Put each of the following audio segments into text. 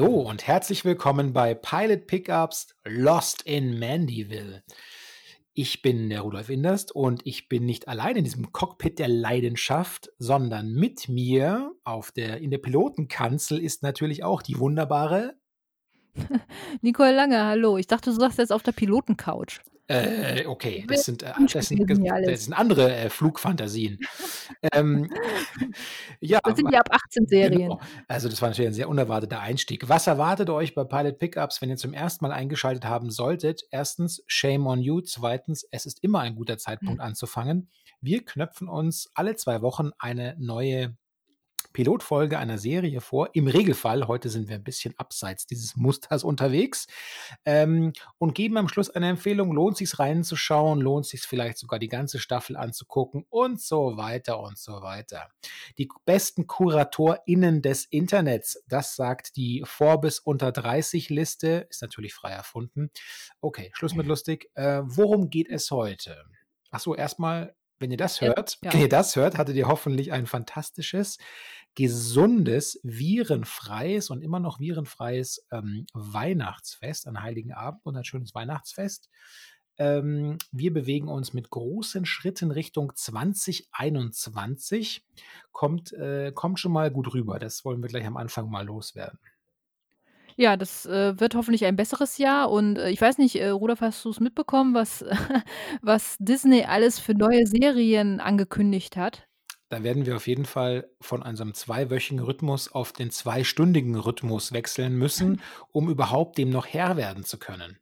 Hallo und herzlich willkommen bei Pilot Pickups Lost in Mandeville. Ich bin der Rudolf Inderst und ich bin nicht allein in diesem Cockpit der Leidenschaft, sondern mit mir in der Pilotenkanzel ist natürlich auch die wunderbare Nicole Lange, hallo. Ich dachte, du sagst jetzt auf der Pilotencouch. Okay, das sind andere Flugfantasien. Ja, das sind ja ab 18 Serien. Genau. Also das war natürlich ein sehr unerwarteter Einstieg. Was erwartet euch bei Pilot Pickups, wenn ihr zum ersten Mal eingeschaltet haben solltet? Erstens, shame on you. Zweitens, es ist immer ein guter Zeitpunkt anzufangen. Wir knöpfen uns alle 2 Wochen eine neue Pilotfolge einer Serie vor. Im Regelfall, heute sind wir ein bisschen abseits dieses Musters unterwegs und geben am Schluss eine Empfehlung, lohnt es sich reinzuschauen, lohnt es sich vielleicht sogar die ganze Staffel anzugucken und so weiter und so weiter. Die besten KuratorInnen des Internets, das sagt die Forbes unter 30 Liste, ist natürlich frei erfunden. Okay, Schluss mit lustig. Worum geht es heute? Achso, erstmal, Wenn ihr das hört, hattet ihr hoffentlich ein fantastisches, gesundes, virenfreies und immer noch virenfreies Weihnachtsfest an Heiligen Abend und ein schönes Weihnachtsfest. Wir bewegen uns mit großen Schritten Richtung 2021. Kommt schon mal gut rüber. Das wollen wir gleich am Anfang mal loswerden. Ja, das wird hoffentlich ein besseres Jahr und ich weiß nicht, Rudolf, hast du es mitbekommen, was Disney alles für neue Serien angekündigt hat? Da werden wir auf jeden Fall von unserem 2-wöchigen Rhythmus auf den 2-stündigen Rhythmus wechseln müssen, um überhaupt dem noch Herr werden zu können.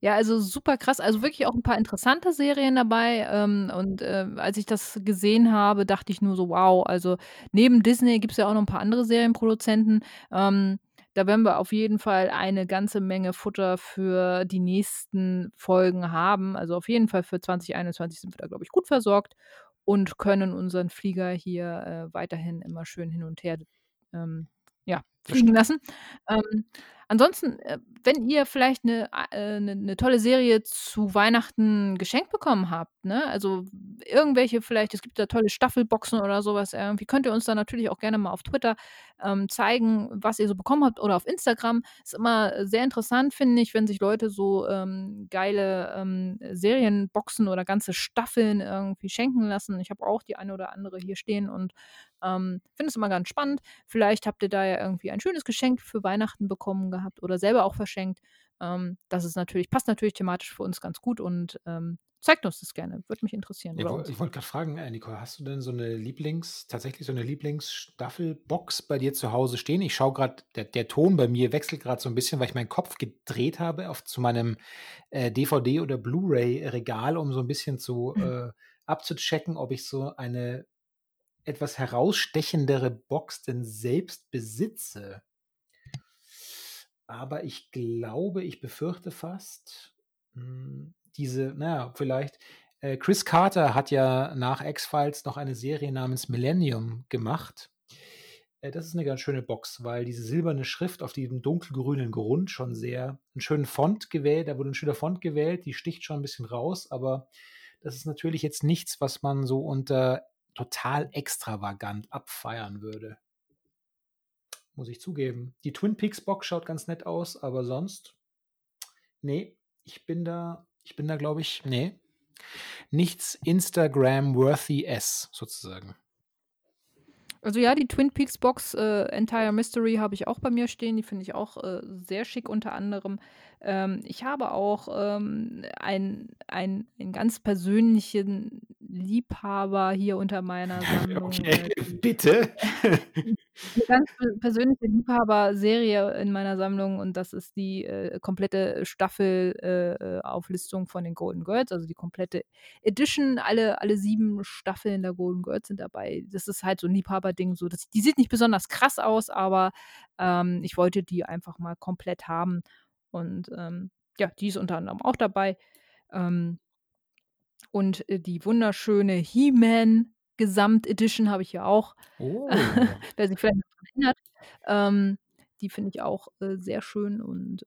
Ja, also super krass. Also wirklich auch ein paar interessante Serien dabei. Und als ich das gesehen habe, dachte ich nur so, wow. Also neben Disney gibt es ja auch noch ein paar andere Serienproduzenten. Da werden wir auf jeden Fall eine ganze Menge Futter für die nächsten Folgen haben. Also auf jeden Fall für 2021 sind wir da, glaube ich, gut versorgt und können unseren Flieger hier weiterhin immer schön hin und her fliegen lassen. Ansonsten, wenn ihr vielleicht eine tolle Serie zu Weihnachten geschenkt bekommen habt, ne? Also irgendwelche vielleicht, es gibt da tolle Staffelboxen oder sowas, irgendwie könnt ihr uns da natürlich auch gerne mal auf Twitter zeigen, was ihr so bekommen habt oder auf Instagram. Ist immer sehr interessant, finde ich, wenn sich Leute so geile Serienboxen oder ganze Staffeln irgendwie schenken lassen. Ich habe auch die eine oder andere hier stehen und finde es immer ganz spannend. Vielleicht habt ihr da ja irgendwie ein schönes Geschenk für Weihnachten bekommen gehabt oder selber auch verschenkt. Das ist natürlich, passt natürlich thematisch für uns ganz gut und zeigt uns das gerne. Würde mich interessieren. Ich wollte gerade fragen, Nicole, hast du denn so eine Lieblingsstaffelbox bei dir zu Hause stehen? Ich schaue gerade, der Ton bei mir wechselt gerade so ein bisschen, weil ich meinen Kopf gedreht habe zu meinem DVD- oder Blu-ray-Regal, um so ein bisschen abzuchecken, ob ich so eine etwas herausstechendere Box denn selbst besitze. Aber ich glaube, ich befürchte fast, Chris Carter hat ja nach X-Files noch eine Serie namens Millennium gemacht. Das ist eine ganz schöne Box, weil diese silberne Schrift auf diesem dunkelgrünen Grund schon da wurde ein schöner Font gewählt, die sticht schon ein bisschen raus, aber das ist natürlich jetzt nichts, was man so unter total extravagant abfeiern würde. Muss ich zugeben. Die Twin Peaks Box schaut ganz nett aus, aber sonst, nee, ich bin da, glaube ich, nee, nichts Instagram-worthy-es sozusagen. Also ja, die Twin Peaks Box Entire Mystery habe ich auch bei mir stehen, die finde ich auch sehr schick unter anderem. Ich habe auch einen ganz persönlichen Liebhaber hier unter meiner Sammlung. Okay, bitte. Eine ganz persönliche Liebhaber-Serie in meiner Sammlung und das ist die komplette Staffelauflistung von den Golden Girls, also die komplette Edition, alle 7 Staffeln der Golden Girls sind dabei. Das ist halt so ein Liebhaber-Ding, so. Die sieht nicht besonders krass aus, aber ich wollte die einfach mal komplett haben und die ist unter anderem auch dabei. Und die wunderschöne He-Man Gesamt-Edition habe ich ja auch. Oh. Wer sich vielleicht daran erinnert. Die finde ich auch sehr schön und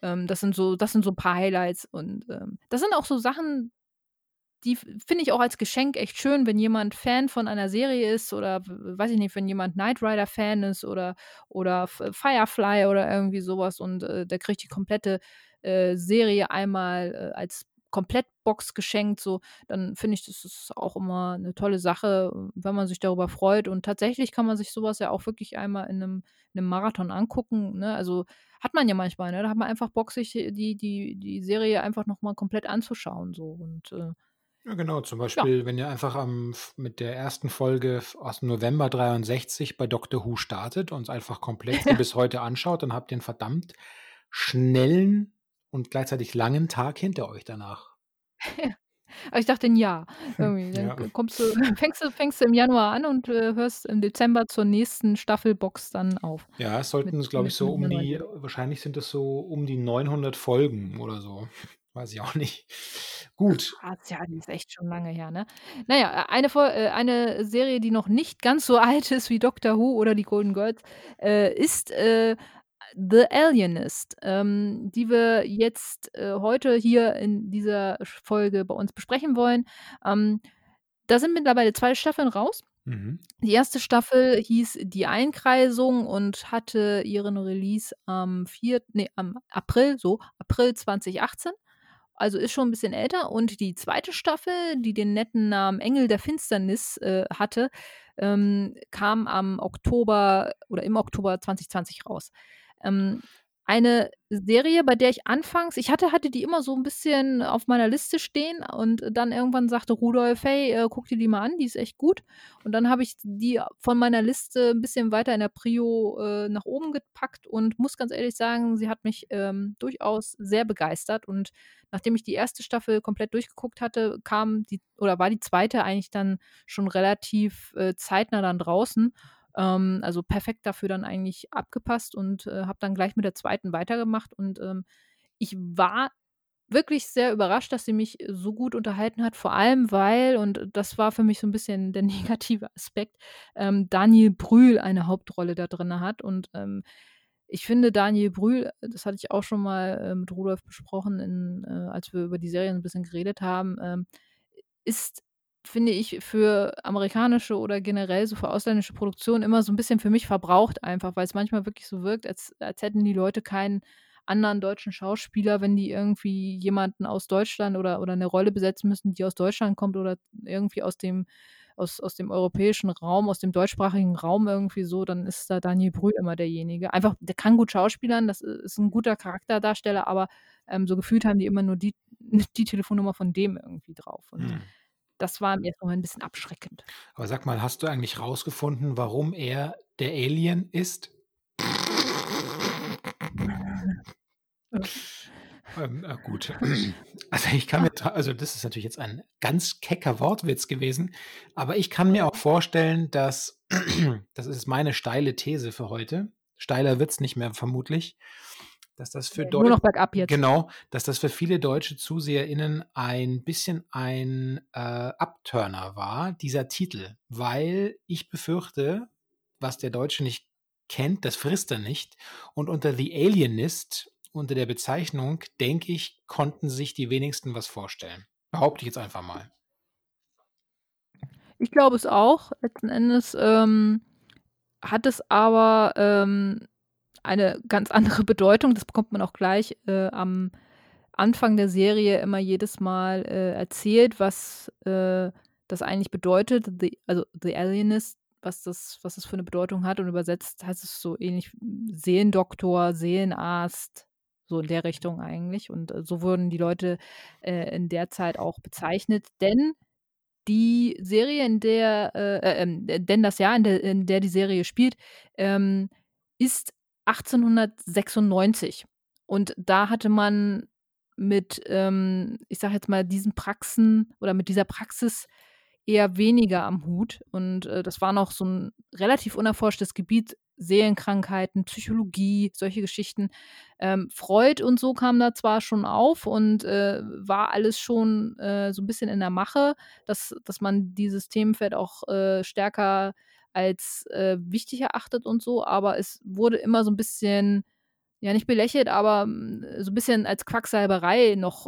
das sind so ein paar Highlights und das sind auch so Sachen, die finde ich auch als Geschenk echt schön, wenn jemand Fan von einer Serie ist oder, weiß ich nicht, wenn jemand Knight Rider Fan ist oder Firefly oder irgendwie sowas und der kriegt die komplette Serie einmal als Komplettbox geschenkt, so, dann finde ich, das ist auch immer eine tolle Sache, wenn man sich darüber freut. Und tatsächlich kann man sich sowas ja auch wirklich einmal in einem Marathon angucken, ne? Also hat man ja manchmal, ne? Da hat man einfach Bock, sich die Serie einfach nochmal komplett anzuschauen, so. Und ja, genau, zum Beispiel, ja, wenn ihr einfach mit der ersten Folge aus dem November 63 bei Doctor Who startet und es einfach komplett bis heute anschaut, dann habt ihr einen verdammt schnellen und gleichzeitig langen Tag hinter euch danach. Aber ich dachte ein Jahr. Irgendwie. Dann ja. fängst du im Januar an und hörst im Dezember zur nächsten Staffelbox dann auf. Ja, es sollten es, glaube ich, so um die, wahrscheinlich sind es so um die 900 Folgen oder so. Weiß ich auch nicht. Gut. Ja, die ist echt schon lange her, ne? Naja, eine Serie, die noch nicht ganz so alt ist wie Doctor Who oder die Golden Girls, ist The Alienist, die wir jetzt heute hier in dieser Folge bei uns besprechen wollen. Da sind mittlerweile 2 Staffeln raus. Mhm. Die erste Staffel hieß Die Einkreisung und hatte ihren Release am April 2018. Also ist schon ein bisschen älter. Und die zweite Staffel, die den netten Namen Engel der Finsternis hatte, kam im Oktober 2020 raus. Eine Serie, bei der ich anfangs, ich hatte die immer so ein bisschen auf meiner Liste stehen und dann irgendwann sagte Rudolf, hey, guck dir die mal an, die ist echt gut. Und dann habe ich die von meiner Liste ein bisschen weiter in der Prio nach oben gepackt und muss ganz ehrlich sagen, sie hat mich durchaus sehr begeistert. Und nachdem ich die erste Staffel komplett durchgeguckt hatte, war die zweite eigentlich dann schon relativ zeitnah dann draußen. Also perfekt dafür dann eigentlich abgepasst und habe dann gleich mit der zweiten weitergemacht und ich war wirklich sehr überrascht, dass sie mich so gut unterhalten hat, vor allem weil, und das war für mich so ein bisschen der negative Aspekt, Daniel Brühl eine Hauptrolle da drin hat und ich finde Daniel Brühl, das hatte ich auch schon mal mit Rudolf besprochen, als wir über die Serie ein bisschen geredet haben, ist, finde ich, für amerikanische oder generell so für ausländische Produktionen immer so ein bisschen für mich verbraucht einfach, weil es manchmal wirklich so wirkt, als hätten die Leute keinen anderen deutschen Schauspieler, wenn die irgendwie jemanden aus Deutschland oder eine Rolle besetzen müssen, die aus Deutschland kommt oder irgendwie aus dem europäischen Raum, aus dem deutschsprachigen Raum irgendwie so, dann ist da Daniel Brühl immer derjenige. Einfach, der kann gut schauspielern, das ist ein guter Charakterdarsteller, aber so gefühlt haben die immer nur die Telefonnummer von dem irgendwie drauf. Und das war mir jetzt noch ein bisschen abschreckend. Aber sag mal, hast du eigentlich rausgefunden, warum er der Alien ist? Gut. Also das ist natürlich jetzt ein ganz kecker Wortwitz gewesen, aber ich kann mir auch vorstellen, dass, das ist meine steile These für heute, steiler wird's nicht mehr vermutlich, dass das für Deutsche, nur noch bergab jetzt. Genau, dass das für viele deutsche ZuseherInnen ein bisschen ein Abturner war, dieser Titel, weil ich befürchte, was der Deutsche nicht kennt, das frisst er nicht. Und unter The Alienist, unter der Bezeichnung, denke ich, konnten sich die wenigsten was vorstellen. Behaupte ich jetzt einfach mal. Ich glaube es auch. Letzten Endes hat es aber eine ganz andere Bedeutung, das bekommt man auch gleich am Anfang der Serie immer jedes Mal erzählt, was das eigentlich bedeutet, The Alienist, was das für eine Bedeutung hat und übersetzt heißt es so ähnlich Seelendoktor, Seelenarzt, so in der Richtung eigentlich und so wurden die Leute in der Zeit auch bezeichnet, denn das Jahr, in der die Serie spielt, ist 1896 und da hatte man mit, ich sag jetzt mal, diesen Praxen oder mit dieser Praxis eher weniger am Hut und das war noch so ein relativ unerforschtes Gebiet, Seelenkrankheiten, Psychologie, solche Geschichten. Freud und so kam da zwar schon auf und war alles schon so ein bisschen in der Mache, dass man dieses Themenfeld auch stärker als wichtig erachtet und so, aber es wurde immer so ein bisschen, ja nicht belächelt, aber so ein bisschen als Quacksalberei noch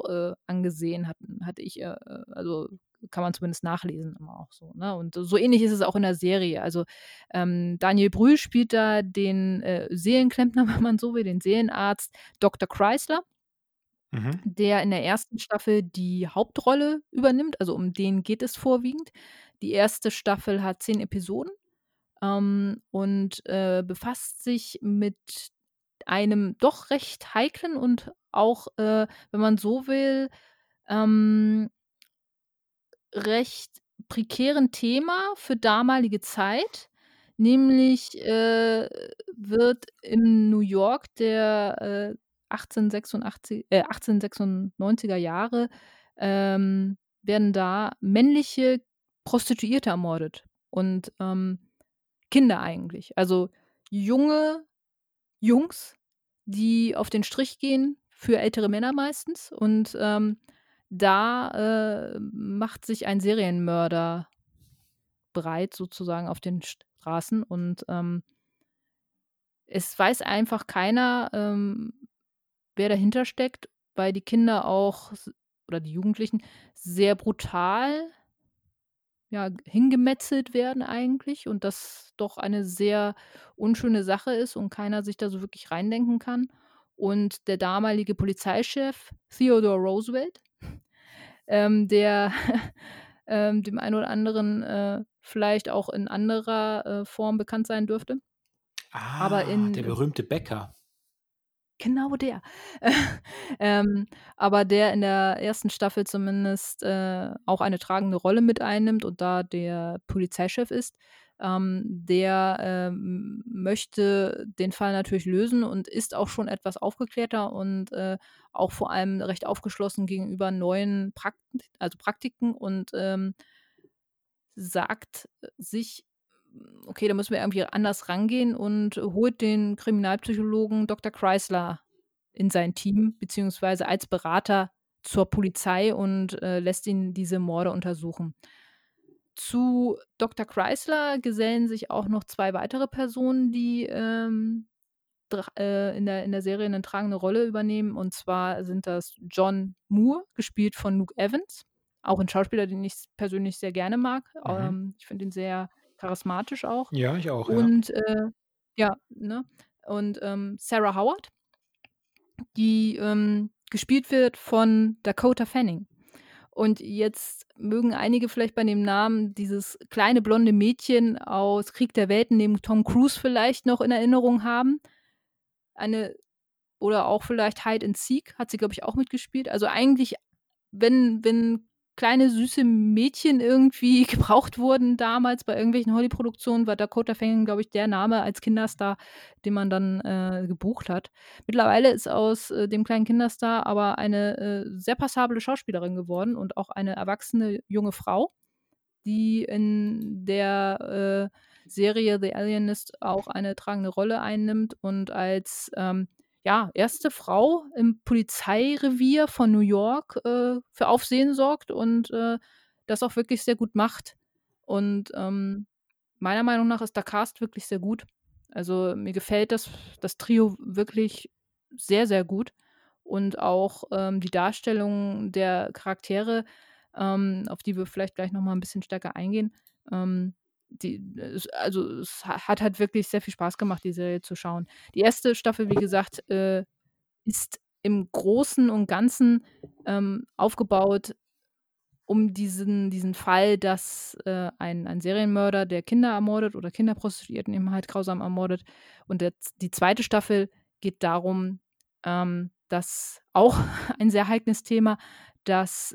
angesehen, hatte ich, also kann man zumindest nachlesen immer auch so. Ne? Und so ähnlich ist es auch in der Serie. Also Daniel Brühl spielt da den Seelenklempner, wenn man so will, den Seelenarzt Dr. Kreizler, der in der ersten Staffel die Hauptrolle übernimmt. Also um den geht es vorwiegend. Die erste Staffel hat 10 Episoden und befasst sich mit einem doch recht heiklen und auch, wenn man so will, recht prekären Thema für damalige Zeit. Nämlich wird in New York der 1896er Jahre werden da männliche Prostituierte ermordet und Kinder eigentlich. Also junge Jungs, die auf den Strich gehen für ältere Männer meistens und da macht sich ein Serienmörder breit sozusagen auf den Straßen und es weiß einfach keiner, wer dahinter steckt, weil die Kinder auch oder die Jugendlichen sehr brutal hingemetzelt werden eigentlich und das doch eine sehr unschöne Sache ist und keiner sich da so wirklich reindenken kann. Und der damalige Polizeichef Theodore Roosevelt, der dem einen oder anderen vielleicht auch in anderer Form bekannt sein dürfte. Der berühmte Bäcker. Genau der. Aber der in der ersten Staffel zumindest auch eine tragende Rolle mit einnimmt und da der Polizeichef ist, der möchte den Fall natürlich lösen und ist auch schon etwas aufgeklärter und auch vor allem recht aufgeschlossen gegenüber neuen Praktiken und sagt sich, okay, da müssen wir irgendwie anders rangehen und holt den Kriminalpsychologen Dr. Kreizler in sein Team, beziehungsweise als Berater zur Polizei und lässt ihn diese Morde untersuchen. Zu Dr. Kreizler gesellen sich auch noch 2 weitere Personen, die in der Serie eine tragende Rolle übernehmen. Und zwar sind das John Moore, gespielt von Luke Evans, auch ein Schauspieler, den ich persönlich sehr gerne mag. Mhm. Ich finde ihn sehr charismatisch auch. Ja, ich auch. Und Sarah Howard, die gespielt wird von Dakota Fanning. Und jetzt mögen einige vielleicht bei dem Namen dieses kleine blonde Mädchen aus Krieg der Welten neben Tom Cruise vielleicht noch in Erinnerung haben. Oder auch vielleicht Hide and Seek hat sie, glaube ich, auch mitgespielt. Also eigentlich, wenn kleine, süße Mädchen irgendwie gebraucht wurden damals bei irgendwelchen Hollywood-Produktionen, war Dakota Fanning, glaube ich, der Name als Kinderstar, den man dann gebucht hat. Mittlerweile ist aus dem kleinen Kinderstar aber eine sehr passable Schauspielerin geworden und auch eine erwachsene junge Frau, die in der Serie The Alienist auch eine tragende Rolle einnimmt und als erste Frau im Polizeirevier von New York für Aufsehen sorgt und das auch wirklich sehr gut macht. Und meiner Meinung nach ist der Cast wirklich sehr gut. Also mir gefällt das Trio wirklich sehr, sehr gut. Und auch die Darstellung der Charaktere, auf die wir vielleicht gleich nochmal ein bisschen stärker eingehen, es hat halt wirklich sehr viel Spaß gemacht, die Serie zu schauen. Die erste Staffel, wie gesagt, ist im Großen und Ganzen aufgebaut um diesen Fall, dass ein Serienmörder, der Kinder ermordet oder Kinderprostituierten eben halt grausam ermordet. Und die zweite Staffel geht darum, dass auch ein sehr heikles Thema, dass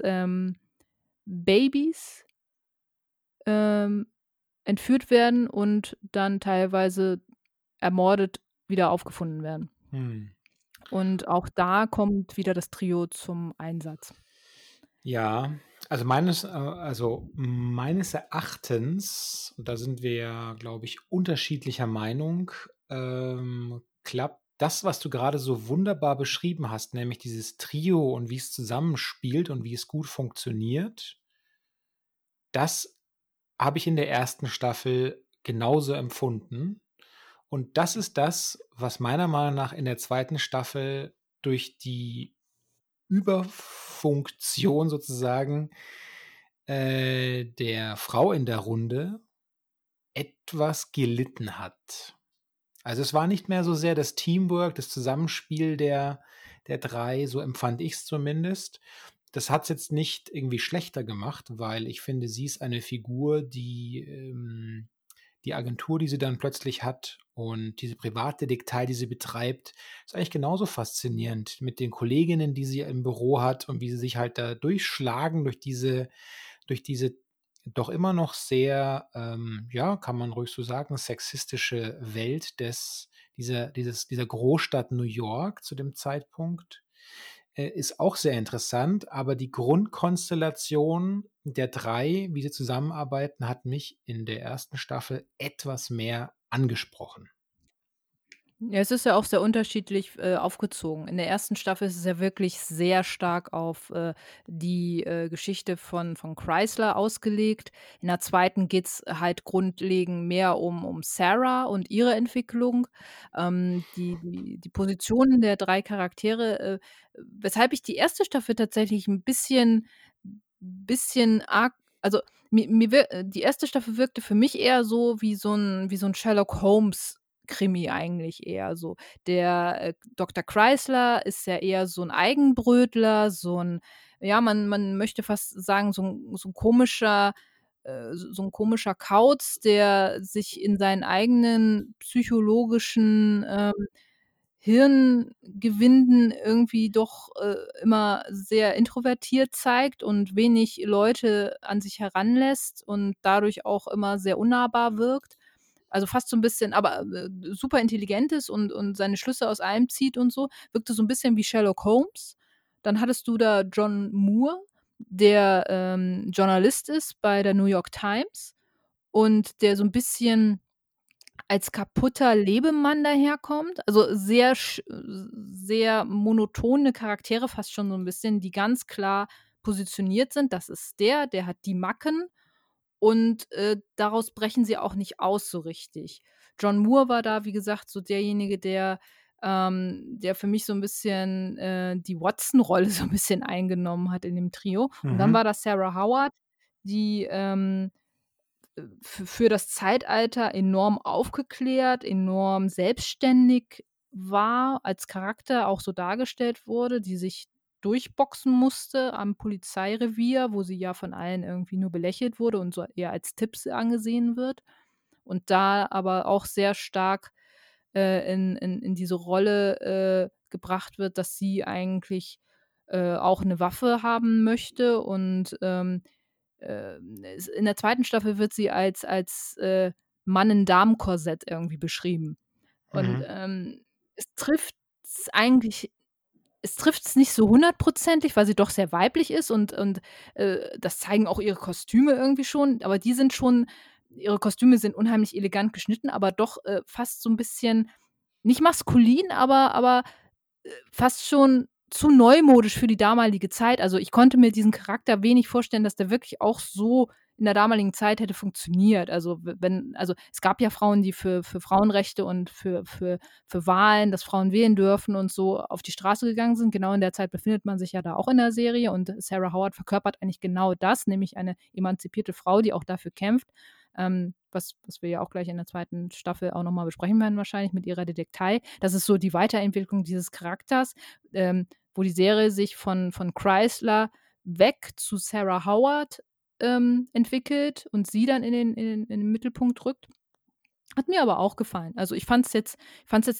Babys entführt werden und dann teilweise ermordet wieder aufgefunden werden. Hm. Und auch da kommt wieder das Trio zum Einsatz. Ja, also meines Erachtens, und da sind wir, glaube ich, unterschiedlicher Meinung, klappt das, was du gerade so wunderbar beschrieben hast, nämlich dieses Trio und wie es zusammenspielt und wie es gut funktioniert, das habe ich in der ersten Staffel genauso empfunden. Und das ist das, was meiner Meinung nach in der zweiten Staffel durch die Überfunktion sozusagen der Frau in der Runde etwas gelitten hat. Also es war nicht mehr so sehr das Teamwork, das Zusammenspiel der drei, so empfand ich es zumindest. Das hat es jetzt nicht irgendwie schlechter gemacht, weil ich finde, sie ist eine Figur, die die Agentur, die sie dann plötzlich hat und diese Privatdetektei, die sie betreibt, ist eigentlich genauso faszinierend mit den Kolleginnen, die sie im Büro hat und wie sie sich halt da durchschlagen durch diese doch immer noch sehr, kann man ruhig so sagen, sexistische Welt dieser Großstadt New York zu dem Zeitpunkt. Ist auch sehr interessant, aber die Grundkonstellation der drei, wie sie zusammenarbeiten, hat mich in der ersten Staffel etwas mehr angesprochen. Ja, es ist ja auch sehr unterschiedlich aufgezogen. In der ersten Staffel ist es ja wirklich sehr stark auf die Geschichte von Kreizler ausgelegt. In der zweiten geht es halt grundlegend mehr um Sarah und ihre Entwicklung. Die Positionen der drei Charaktere, weshalb ich die erste Staffel tatsächlich ein bisschen arg, also die erste Staffel wirkte für mich eher so wie so ein Sherlock Holmes Krimi eigentlich eher so. Der Dr. Kreizler ist ja eher so ein Eigenbrötler, man möchte fast sagen, so ein komischer Kauz, der sich in seinen eigenen psychologischen Hirngewinden irgendwie doch immer sehr introvertiert zeigt und wenig Leute an sich heranlässt und dadurch auch immer sehr unnahbar wirkt. Also fast so ein bisschen, aber super intelligent ist und seine Schlüsse aus allem zieht und so, wirkte so ein bisschen wie Sherlock Holmes. Dann hattest du da John Moore, der Journalist ist bei der New York Times und der so ein bisschen als kaputter Lebemann daherkommt. Also sehr, sehr monotone Charaktere fast schon so ein bisschen, die ganz klar positioniert sind. Das ist der hat die Macken. Und daraus brechen sie auch nicht aus so richtig. John Moore war da, wie gesagt, so derjenige, der für mich so ein bisschen die Watson-Rolle so ein bisschen eingenommen hat in dem Trio. Mhm. Und dann war da Sarah Howard, die für das Zeitalter enorm aufgeklärt, enorm selbstständig war, als Charakter auch so dargestellt wurde, die sich durchboxen musste am Polizeirevier, wo sie ja von allen irgendwie nur belächelt wurde und so eher als Tipps angesehen wird. Und da aber auch sehr stark in diese Rolle gebracht wird, dass sie eigentlich auch eine Waffe haben möchte. Und in der zweiten Staffel wird sie als Mann-in-Darm-Korsett irgendwie beschrieben. Mhm. Und es trifft es nicht so 100%, weil sie doch sehr weiblich ist und das zeigen auch ihre Kostüme irgendwie schon, aber ihre Kostüme sind unheimlich elegant geschnitten, aber doch fast so ein bisschen, nicht maskulin, aber fast schon zu neumodisch für die damalige Zeit. Also ich konnte mir diesen Charakter wenig vorstellen, dass der wirklich auch so in der damaligen Zeit hätte funktioniert. Also es gab ja Frauen, die für Frauenrechte und für Wahlen, dass Frauen wählen dürfen und so auf die Straße gegangen sind. Genau in der Zeit befindet man sich ja da auch in der Serie und Sarah Howard verkörpert eigentlich genau das, nämlich eine emanzipierte Frau, die auch dafür kämpft, was wir ja auch gleich in der zweiten Staffel auch nochmal besprechen werden wahrscheinlich mit ihrer Detektei. Das ist so die Weiterentwicklung dieses Charakters, wo die Serie sich von Kreizler weg zu Sarah Howard entwickelt und sie dann in den Mittelpunkt rückt. Hat mir aber auch gefallen. Also ich fand es jetzt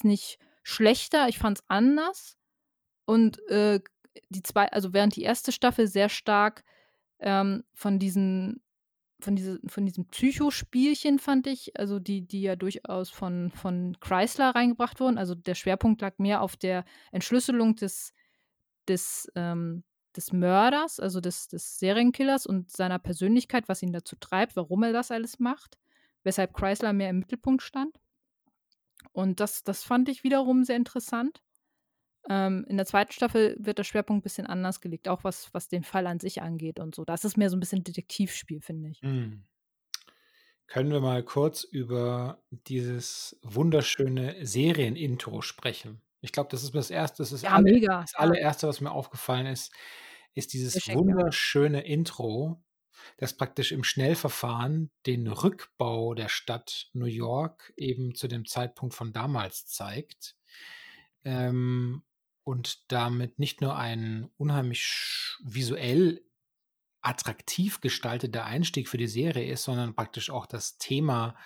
nicht schlechter, ich fand es anders. Und während die erste Staffel sehr stark von diesem Psychospielchen fand ich, also die ja durchaus von Kreizler reingebracht wurden. Also der Schwerpunkt lag mehr auf der Entschlüsselung des Mörders, also des Serienkillers und seiner Persönlichkeit, was ihn dazu treibt, warum er das alles macht, weshalb Kreizler mehr im Mittelpunkt stand. Und das fand ich wiederum sehr interessant. In der zweiten Staffel wird der Schwerpunkt ein bisschen anders gelegt, auch was den Fall an sich angeht und so. Das ist mehr so ein bisschen Detektivspiel, finde ich. Mhm. Können wir mal kurz über dieses wunderschöne Serienintro sprechen? Ich glaube, das ist das Erste, das allererste, was mir aufgefallen ist, ist dieses wunderschöne Intro, dass praktisch im Schnellverfahren den Rückbau der Stadt New York eben zu dem Zeitpunkt von damals zeigt, und damit nicht nur ein unheimlich visuell attraktiv gestalteter Einstieg für die Serie ist, sondern praktisch auch das Thema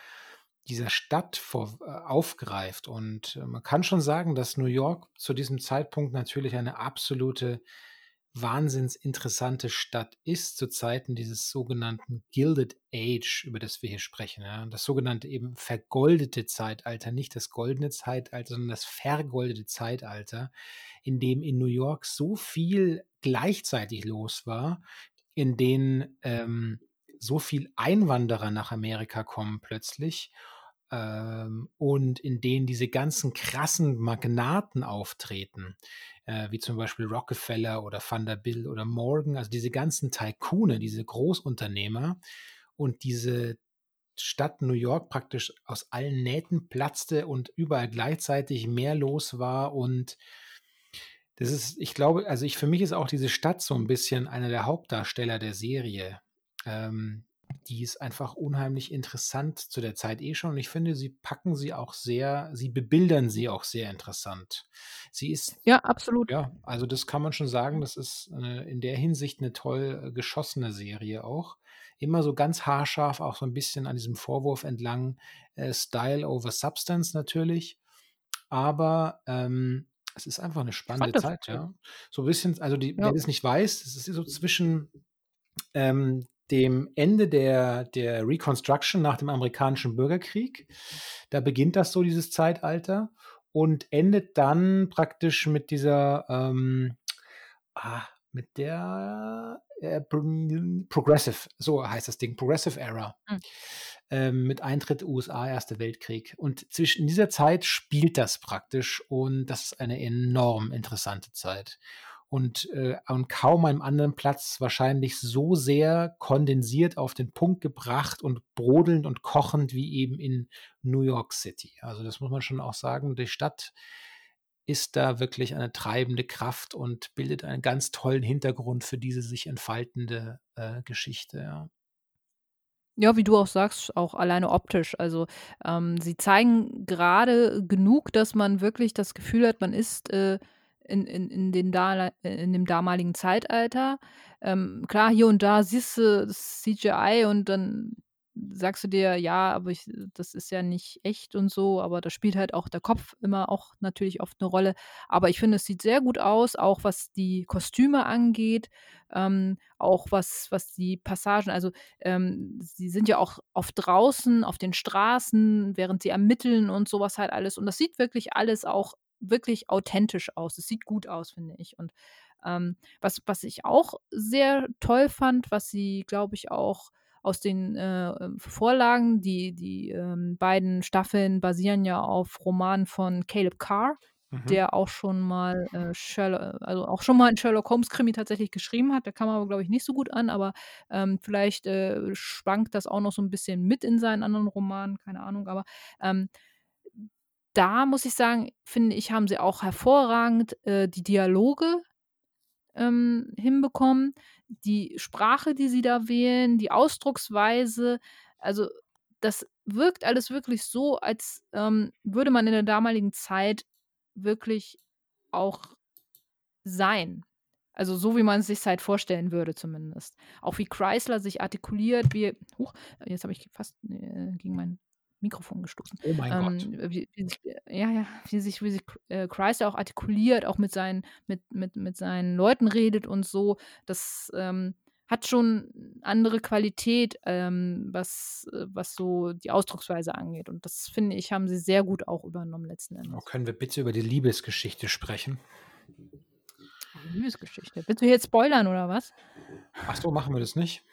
dieser Stadt aufgreift. Und man kann schon sagen, dass New York zu diesem Zeitpunkt natürlich eine absolute wahnsinnsinteressante Stadt ist, zu Zeiten dieses sogenannten Gilded Age, über das wir hier sprechen. Ja. Das sogenannte eben vergoldete Zeitalter, nicht das goldene Zeitalter, sondern das vergoldete Zeitalter, in dem in New York so viel gleichzeitig los war, in denen so viel Einwanderer nach Amerika kommen plötzlich, und in denen diese ganzen krassen Magnaten auftreten, wie zum Beispiel Rockefeller oder Vanderbilt oder Morgan, also diese ganzen Tycoone, diese Großunternehmer, und diese Stadt New York praktisch aus allen Nähten platzte und überall gleichzeitig mehr los war. Und das ist, ich glaube, also für mich ist auch diese Stadt so ein bisschen einer der Hauptdarsteller der Serie. Die ist einfach unheimlich interessant zu der Zeit schon, und ich finde, sie bebildern sie auch sehr interessant. Sie ist... Ja, absolut. Ja, also das kann man schon sagen, das ist in der Hinsicht eine toll geschossene Serie auch. Immer so ganz haarscharf, auch so ein bisschen an diesem Vorwurf entlang, Style over Substance natürlich, aber... es ist einfach eine spannende Zeit, ja. So ein bisschen, also wer es nicht weiß, es ist so zwischen dem Ende der Reconstruction nach dem amerikanischen Bürgerkrieg, da beginnt das so, dieses Zeitalter, und endet dann praktisch mit dieser, mit der Progressive, so heißt das Ding, Progressive Era, mit Eintritt USA, Erster Weltkrieg. Und zwischen dieser Zeit spielt das praktisch, und das ist eine enorm interessante Zeit. Und an kaum einem anderen Platz wahrscheinlich so sehr kondensiert auf den Punkt gebracht und brodelnd und kochend wie eben in New York City. Also das muss man schon auch sagen, die Stadt ist da wirklich eine treibende Kraft und bildet einen ganz tollen Hintergrund für diese sich entfaltende Geschichte. Ja, wie du auch sagst, auch alleine optisch. Also sie zeigen gerade genug, dass man wirklich das Gefühl hat, man ist in dem damaligen Zeitalter. Klar, hier und da siehst du das CGI und dann sagst du dir, ja, aber das ist ja nicht echt und so, aber da spielt halt auch der Kopf immer auch natürlich oft eine Rolle. Aber ich finde, es sieht sehr gut aus, auch was die Kostüme angeht, auch was die Passagen, also sie sind ja auch oft draußen, auf den Straßen, während sie ermitteln und sowas halt alles. Und das sieht wirklich alles auch wirklich authentisch aus. Es sieht gut aus, finde ich. Und was ich auch sehr toll fand, was sie, glaube ich, auch aus den Vorlagen, die beiden Staffeln basieren ja auf Romanen von Caleb Carr, der auch schon mal ein Sherlock Holmes-Krimi tatsächlich geschrieben hat. Der kam aber, glaube ich, nicht so gut an, aber vielleicht schwankt das auch noch so ein bisschen mit in seinen anderen Romanen, keine Ahnung, aber da muss ich sagen, finde ich, haben sie auch hervorragend die Dialoge hinbekommen, die Sprache, die sie da wählen, die Ausdrucksweise, also das wirkt alles wirklich so, als würde man in der damaligen Zeit wirklich auch sein. Also so, wie man es sich halt vorstellen würde zumindest. Auch wie Kreizler sich artikuliert, wie, jetzt habe ich fast gegen mein Mikrofon gestoßen. Oh mein Gott. Wie sich Kreizler auch artikuliert, auch mit seinen Leuten redet und so. Das hat schon andere Qualität, was so die Ausdrucksweise angeht. Und das, finde ich, haben sie sehr gut auch übernommen letzten Endes. Können wir bitte über die Liebesgeschichte sprechen? Liebesgeschichte? Willst du jetzt spoilern oder was? Ach so, machen wir das nicht.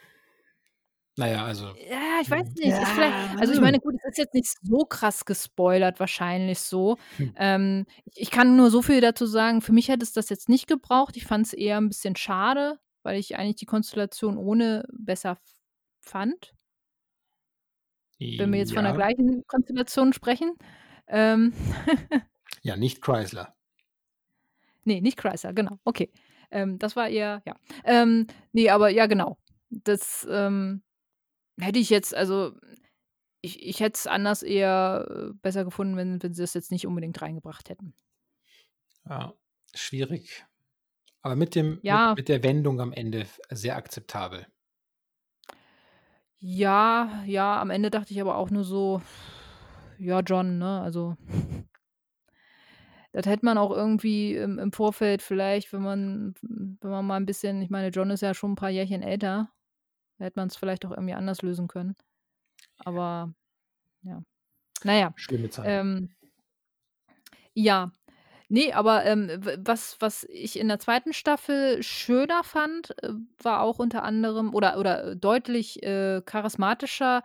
Naja, also. Ja, ich weiß nicht. Ja, ist vielleicht, also ich meine, gut, es ist jetzt nicht so krass gespoilert, wahrscheinlich so. Ich kann nur so viel dazu sagen, für mich hätte es das jetzt nicht gebraucht. Ich fand es eher ein bisschen schade, weil ich eigentlich die Konstellation ohne besser fand. Wenn wir jetzt von der gleichen Konstellation sprechen. Ja, nicht Kreizler. Nee, nicht Kreizler, genau. Okay. Das war eher, ja. Nee, aber ja, genau. Das hätte ich jetzt, also ich hätte es anders eher besser gefunden, wenn sie das jetzt nicht unbedingt reingebracht hätten. Ja, schwierig. Aber mit der Wendung am Ende sehr akzeptabel. Ja, am Ende dachte ich aber auch nur so, ja, John, ne, also das hätte man auch irgendwie im Vorfeld vielleicht, wenn man mal ein bisschen, ich meine, John ist ja schon ein paar Jährchen älter, da hätte man es vielleicht auch irgendwie anders lösen können. Aber, ja. Naja. Schlimme Zeit. Ja. Nee, aber was ich in der zweiten Staffel schöner fand, war auch unter anderem, oder deutlich charismatischer,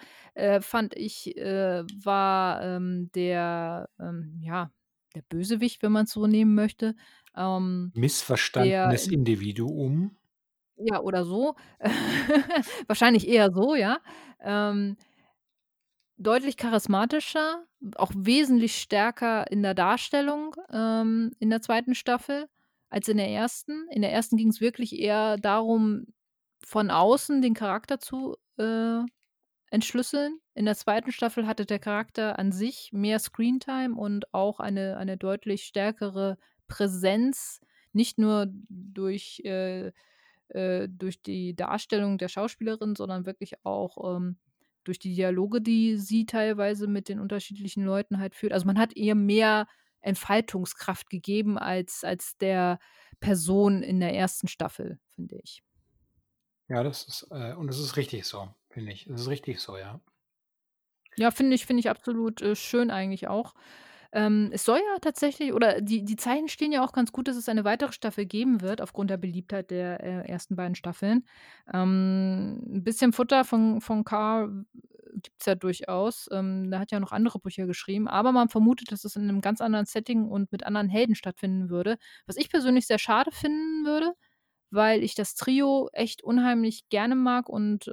fand ich, war der Bösewicht, wenn man es so nehmen möchte. Missverstandenes Individuum. Ja, oder so. Wahrscheinlich eher so, ja. Deutlich charismatischer, auch wesentlich stärker in der Darstellung in der zweiten Staffel als in der ersten. In der ersten ging es wirklich eher darum, von außen den Charakter zu entschlüsseln. In der zweiten Staffel hatte der Charakter an sich mehr Screentime und auch eine deutlich stärkere Präsenz, nicht nur durch die Darstellung der Schauspielerin, sondern wirklich auch durch die Dialoge, die sie teilweise mit den unterschiedlichen Leuten halt führt. Also man hat ihr mehr Entfaltungskraft gegeben als der Person in der ersten Staffel, finde ich. Ja, das ist, und das ist richtig so, finde ich. Das ist richtig so, ja. Ja, finde ich absolut schön eigentlich auch. Es soll ja tatsächlich, oder die Zeichen stehen ja auch ganz gut, dass es eine weitere Staffel geben wird, aufgrund der Beliebtheit der ersten beiden Staffeln. Ein bisschen Futter von Carr gibt es ja durchaus. Der hat ja noch andere Bücher geschrieben, aber man vermutet, dass es in einem ganz anderen Setting und mit anderen Helden stattfinden würde. Was ich persönlich sehr schade finden würde, weil ich das Trio echt unheimlich gerne mag und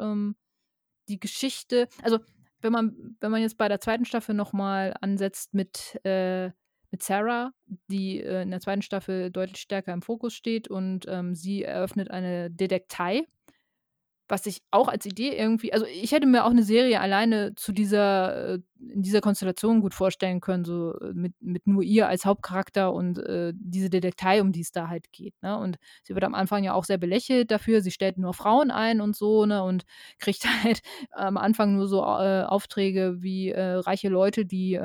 die Geschichte, also wenn man jetzt bei der zweiten Staffel nochmal ansetzt mit Sarah, die in der zweiten Staffel deutlich stärker im Fokus steht und sie eröffnet eine Detektei, was ich auch als Idee irgendwie, also ich hätte mir auch eine Serie alleine in dieser Konstellation gut vorstellen können, so mit nur ihr als Hauptcharakter und diese Detektei, um die es da halt geht, ne? Und sie wird am Anfang ja auch sehr belächelt dafür, sie stellt nur Frauen ein und so, ne? Und kriegt halt am Anfang nur so Aufträge wie reiche Leute, die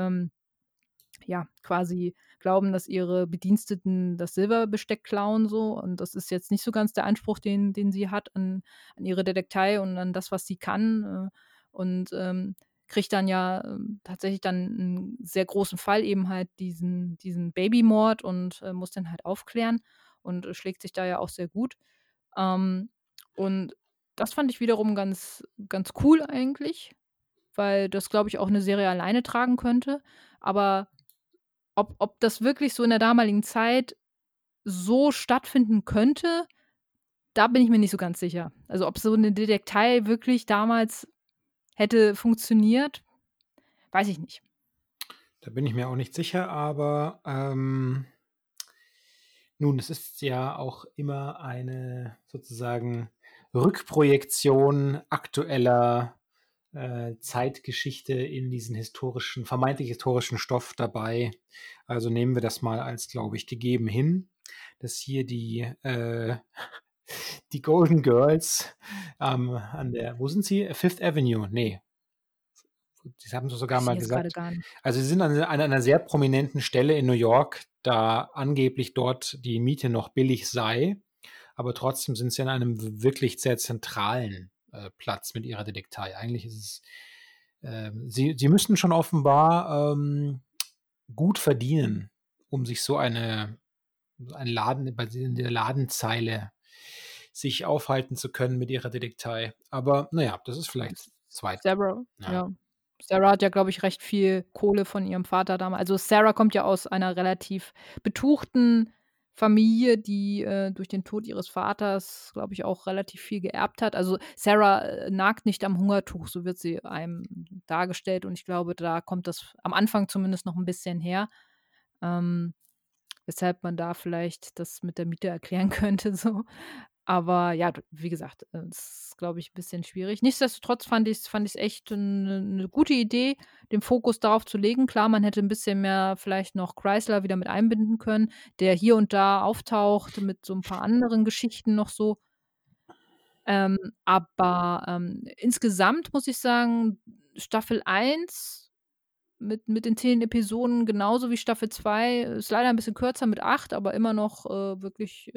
quasi glauben, dass ihre Bediensteten das Silberbesteck klauen, so. Und das ist jetzt nicht so ganz der Anspruch, den sie hat an ihre Detektei und an das, was sie kann. Und kriegt dann ja tatsächlich dann einen sehr großen Fall, eben halt diesen Babymord, und muss den halt aufklären und schlägt sich da ja auch sehr gut. Und das fand ich wiederum ganz, ganz cool eigentlich, weil das, glaube ich, auch eine Serie alleine tragen könnte. Aber ob das wirklich so in der damaligen Zeit so stattfinden könnte, da bin ich mir nicht so ganz sicher. Also ob so eine Detektei wirklich damals hätte funktioniert, weiß ich nicht. Da bin ich mir auch nicht sicher, aber nun, es ist ja auch immer eine sozusagen Rückprojektion aktueller Zeitgeschichte in diesen vermeintlich historischen Stoff dabei. Also nehmen wir das mal als, glaube ich, gegeben hin, dass hier die Golden Girls an der, wo sind sie? Fifth Avenue, nee. Das haben sie sogar mal gesagt. Also sie sind an einer sehr prominenten Stelle in New York, da angeblich dort die Miete noch billig sei, aber trotzdem sind sie an einem wirklich sehr zentralen Platz mit ihrer Detektei. Eigentlich ist es, sie müssten schon offenbar gut verdienen, um sich so ein Laden, bei der Ladenzeile sich aufhalten zu können mit ihrer Detektei. Aber naja, das ist vielleicht zweit. Sarah, ja. Sarah hat ja, glaube ich, recht viel Kohle von ihrem Vater damals. Also Sarah kommt ja aus einer relativ betuchten Familie, die durch den Tod ihres Vaters, glaube ich, auch relativ viel geerbt hat. Also Sarah nagt nicht am Hungertuch, so wird sie einem dargestellt, und ich glaube, da kommt das am Anfang zumindest noch ein bisschen her, weshalb man da vielleicht das mit der Miete erklären könnte, so. Aber ja, wie gesagt, das ist, glaube ich, ein bisschen schwierig. Nichtsdestotrotz fand ich es echt eine gute Idee, den Fokus darauf zu legen. Klar, man hätte ein bisschen mehr vielleicht noch Kreizler wieder mit einbinden können, der hier und da auftaucht mit so ein paar anderen Geschichten noch so. Aber insgesamt muss ich sagen, Staffel 1 mit den 10 Episoden genauso wie Staffel 2 ist leider ein bisschen kürzer mit 8, aber immer noch wirklich...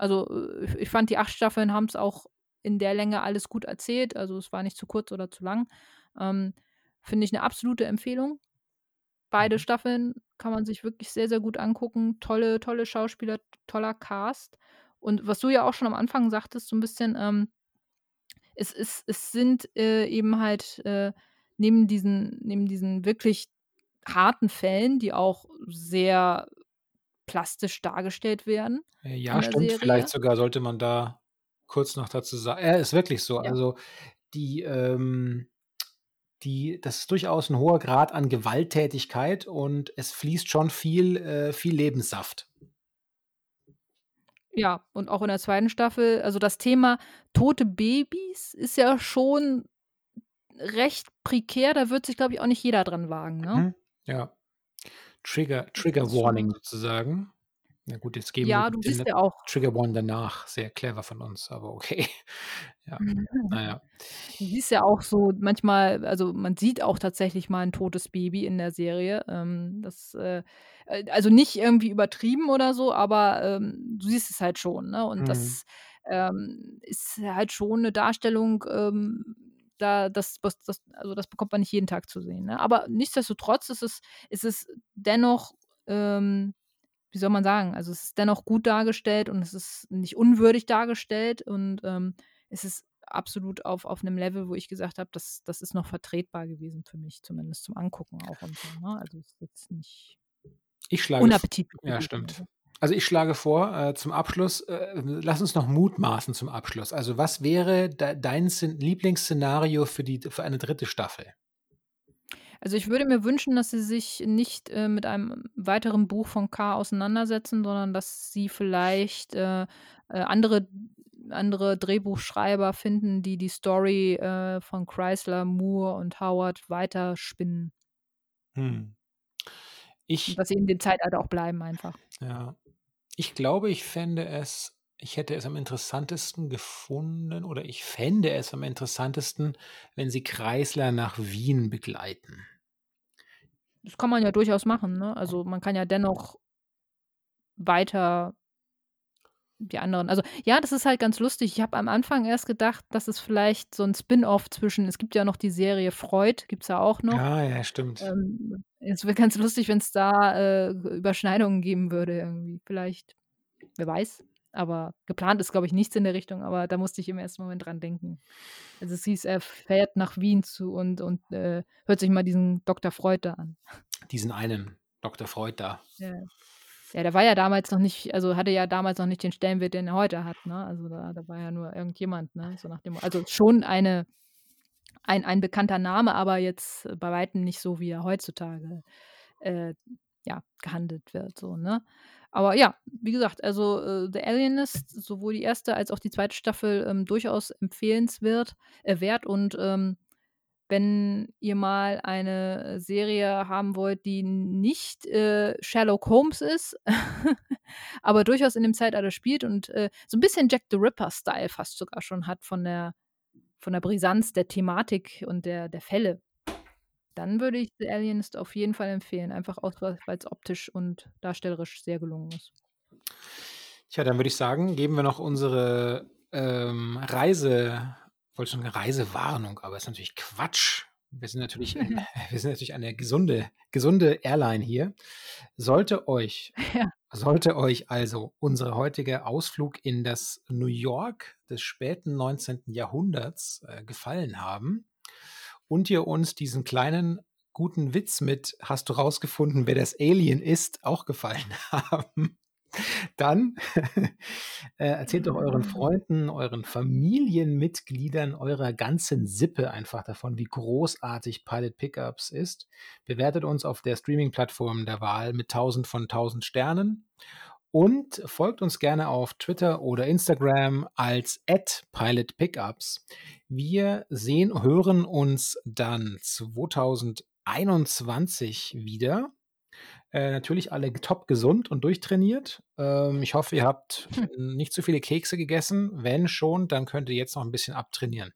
Also ich fand, die 8 Staffeln haben es auch in der Länge alles gut erzählt. Also es war nicht zu kurz oder zu lang. Finde ich eine absolute Empfehlung. Beide Staffeln kann man sich wirklich sehr, sehr gut angucken. Tolle Schauspieler, toller Cast. Und was du ja auch schon am Anfang sagtest, so ein bisschen, es sind eben halt neben diesen wirklich harten Fällen, die auch sehr plastisch dargestellt werden. Ja, stimmt. Serie. Vielleicht sogar sollte man da kurz noch dazu sagen. Er ist wirklich so. Ja. Also das ist durchaus ein hoher Grad an Gewalttätigkeit und es fließt schon viel Lebenssaft. Ja, und auch in der zweiten Staffel, also das Thema tote Babys ist ja schon recht prekär. Da wird sich, glaube ich, auch nicht jeder dran wagen. Ne? Mhm. Ja. Trigger Warning sozusagen. Na gut, jetzt geben wir du bist ja auch Trigger Warning danach. Sehr clever von uns, aber okay. Ja, naja. Du siehst ja auch so manchmal, also man sieht auch tatsächlich mal ein totes Baby in der Serie. Also nicht irgendwie übertrieben oder so, aber du siehst es halt schon. Ne? Und das ist halt schon eine Darstellung, das bekommt man nicht jeden Tag zu sehen. Ne? Aber nichtsdestotrotz ist es dennoch, wie soll man sagen, also es ist dennoch gut dargestellt und es ist nicht unwürdig dargestellt und es ist absolut auf einem Level, wo ich gesagt habe, das ist noch vertretbar gewesen für mich, zumindest zum Angucken auch. Und so, ne? Also es ist jetzt nicht unappetitlich. Ja, stimmt. Also ich schlage vor, zum Abschluss, lass uns noch mutmaßen zum Abschluss. Also was wäre dein Lieblingsszenario für eine dritte Staffel? Also ich würde mir wünschen, dass sie sich nicht mit einem weiteren Buch von Carr auseinandersetzen, sondern dass sie vielleicht andere Drehbuchschreiber finden, die die Story von Kreizler, Moore und Howard weiterspinnen. Dass sie in dem Zeitalter auch bleiben einfach. Ja, ich glaube, ich fände es am interessantesten, wenn sie Kreizler nach Wien begleiten. Das kann man ja durchaus machen, ne? Also man kann ja dennoch weiter die anderen, also ja, das ist halt ganz lustig. Ich habe am Anfang erst gedacht, dass es vielleicht so ein Spin-off es gibt ja noch die Serie Freud, gibt es ja auch noch. Ah, ja, stimmt. Es wäre ganz lustig, wenn es da Überschneidungen geben würde irgendwie. Vielleicht, wer weiß, aber geplant ist, glaube ich, nichts in der Richtung, aber da musste ich im ersten Moment dran denken. Also es hieß, er fährt nach Wien zu und hört sich mal diesen Dr. Freud da an. Diesen einen Dr. Freud da. Ja. Ja, der war ja damals noch nicht, also hatte ja damals noch nicht den Stellenwert, den er heute hat, ne? Also da war ja nur irgendjemand, ne? So nach dem, also schon ein bekannter Name, aber jetzt bei weitem nicht so, wie er heutzutage gehandelt wird, so, ne? Aber ja, wie gesagt, also The Alienist, sowohl die erste als auch die zweite Staffel durchaus empfehlenswert wert und wenn ihr mal eine Serie haben wollt, die nicht Sherlock Holmes ist, aber durchaus in dem Zeitalter spielt und so ein bisschen Jack the Ripper-Style fast sogar schon hat von der Brisanz der Thematik und der Fälle, dann würde ich The Alienist auf jeden Fall empfehlen. Einfach auch, weil es optisch und darstellerisch sehr gelungen ist. Tja, dann würde ich sagen, geben wir noch unsere Ich wollte schon eine Reisewarnung, aber das ist natürlich Quatsch. Wir sind natürlich eine gesunde Airline hier. Sollte euch also unser heutiger Ausflug in das New York des späten 19. Jahrhunderts gefallen haben und ihr uns diesen kleinen guten Witz mit "Hast du rausgefunden, wer das Alien ist?" auch gefallen haben, dann erzählt doch euren Freunden, euren Familienmitgliedern, eurer ganzen Sippe einfach davon, wie großartig Pilot Pickups ist. Bewertet uns auf der Streaming-Plattform der Wahl mit 1000 von 1000 Sternen und folgt uns gerne auf Twitter oder Instagram als @PilotPickups. Wir hören uns dann 2021 wieder. Natürlich alle top gesund und durchtrainiert. Ich hoffe, ihr habt nicht zu viele Kekse gegessen. Wenn schon, dann könnt ihr jetzt noch ein bisschen abtrainieren.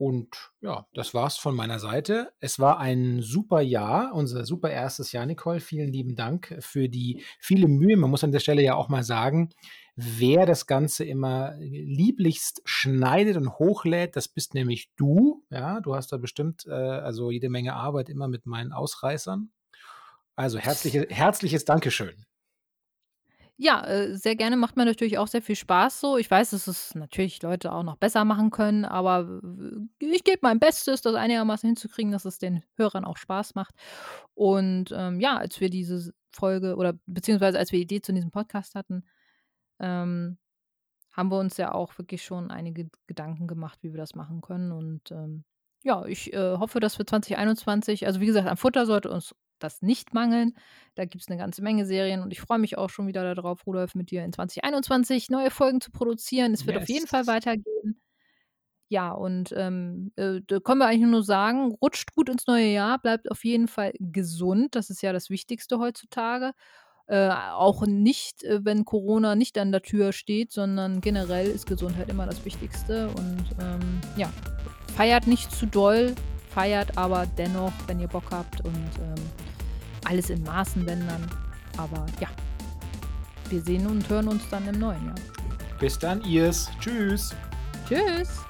Und ja, das war's von meiner Seite. Es war ein super Jahr, unser super erstes Jahr, Nicole. Vielen lieben Dank für die viele Mühe. Man muss an der Stelle ja auch mal sagen, wer das Ganze immer lieblichst schneidet und hochlädt, das bist nämlich du. Ja, du hast da bestimmt also jede Menge Arbeit immer mit meinen Ausreißern. Also herzliches Dankeschön. Ja, sehr gerne, macht mir natürlich auch sehr viel Spaß so. Ich weiß, dass es natürlich Leute auch noch besser machen können, aber ich gebe mein Bestes, das einigermaßen hinzukriegen, dass es den Hörern auch Spaß macht. Und ja, als wir diese Folge oder beziehungsweise als wir die Idee zu diesem Podcast hatten, haben wir uns ja auch wirklich schon einige Gedanken gemacht, wie wir das machen können. Und ja, ich hoffe, dass wir 2021, also wie gesagt, am Futter sollte uns das nicht mangeln. Da gibt es eine ganze Menge Serien und ich freue mich auch schon wieder darauf, Rudolf, mit dir in 2021 neue Folgen zu produzieren. Es wird auf jeden Fall weitergehen. Ja, und da können wir eigentlich nur sagen, rutscht gut ins neue Jahr, bleibt auf jeden Fall gesund. Das ist ja das Wichtigste heutzutage. Auch nicht, wenn Corona nicht an der Tür steht, sondern generell ist Gesundheit immer das Wichtigste. Und ja, feiert nicht zu doll, feiert aber dennoch, wenn ihr Bock habt und alles in Maßen, wenn dann. Aber ja, wir sehen und hören uns dann im neuen Jahr. Bis dann, ihr's. Tschüss. Tschüss.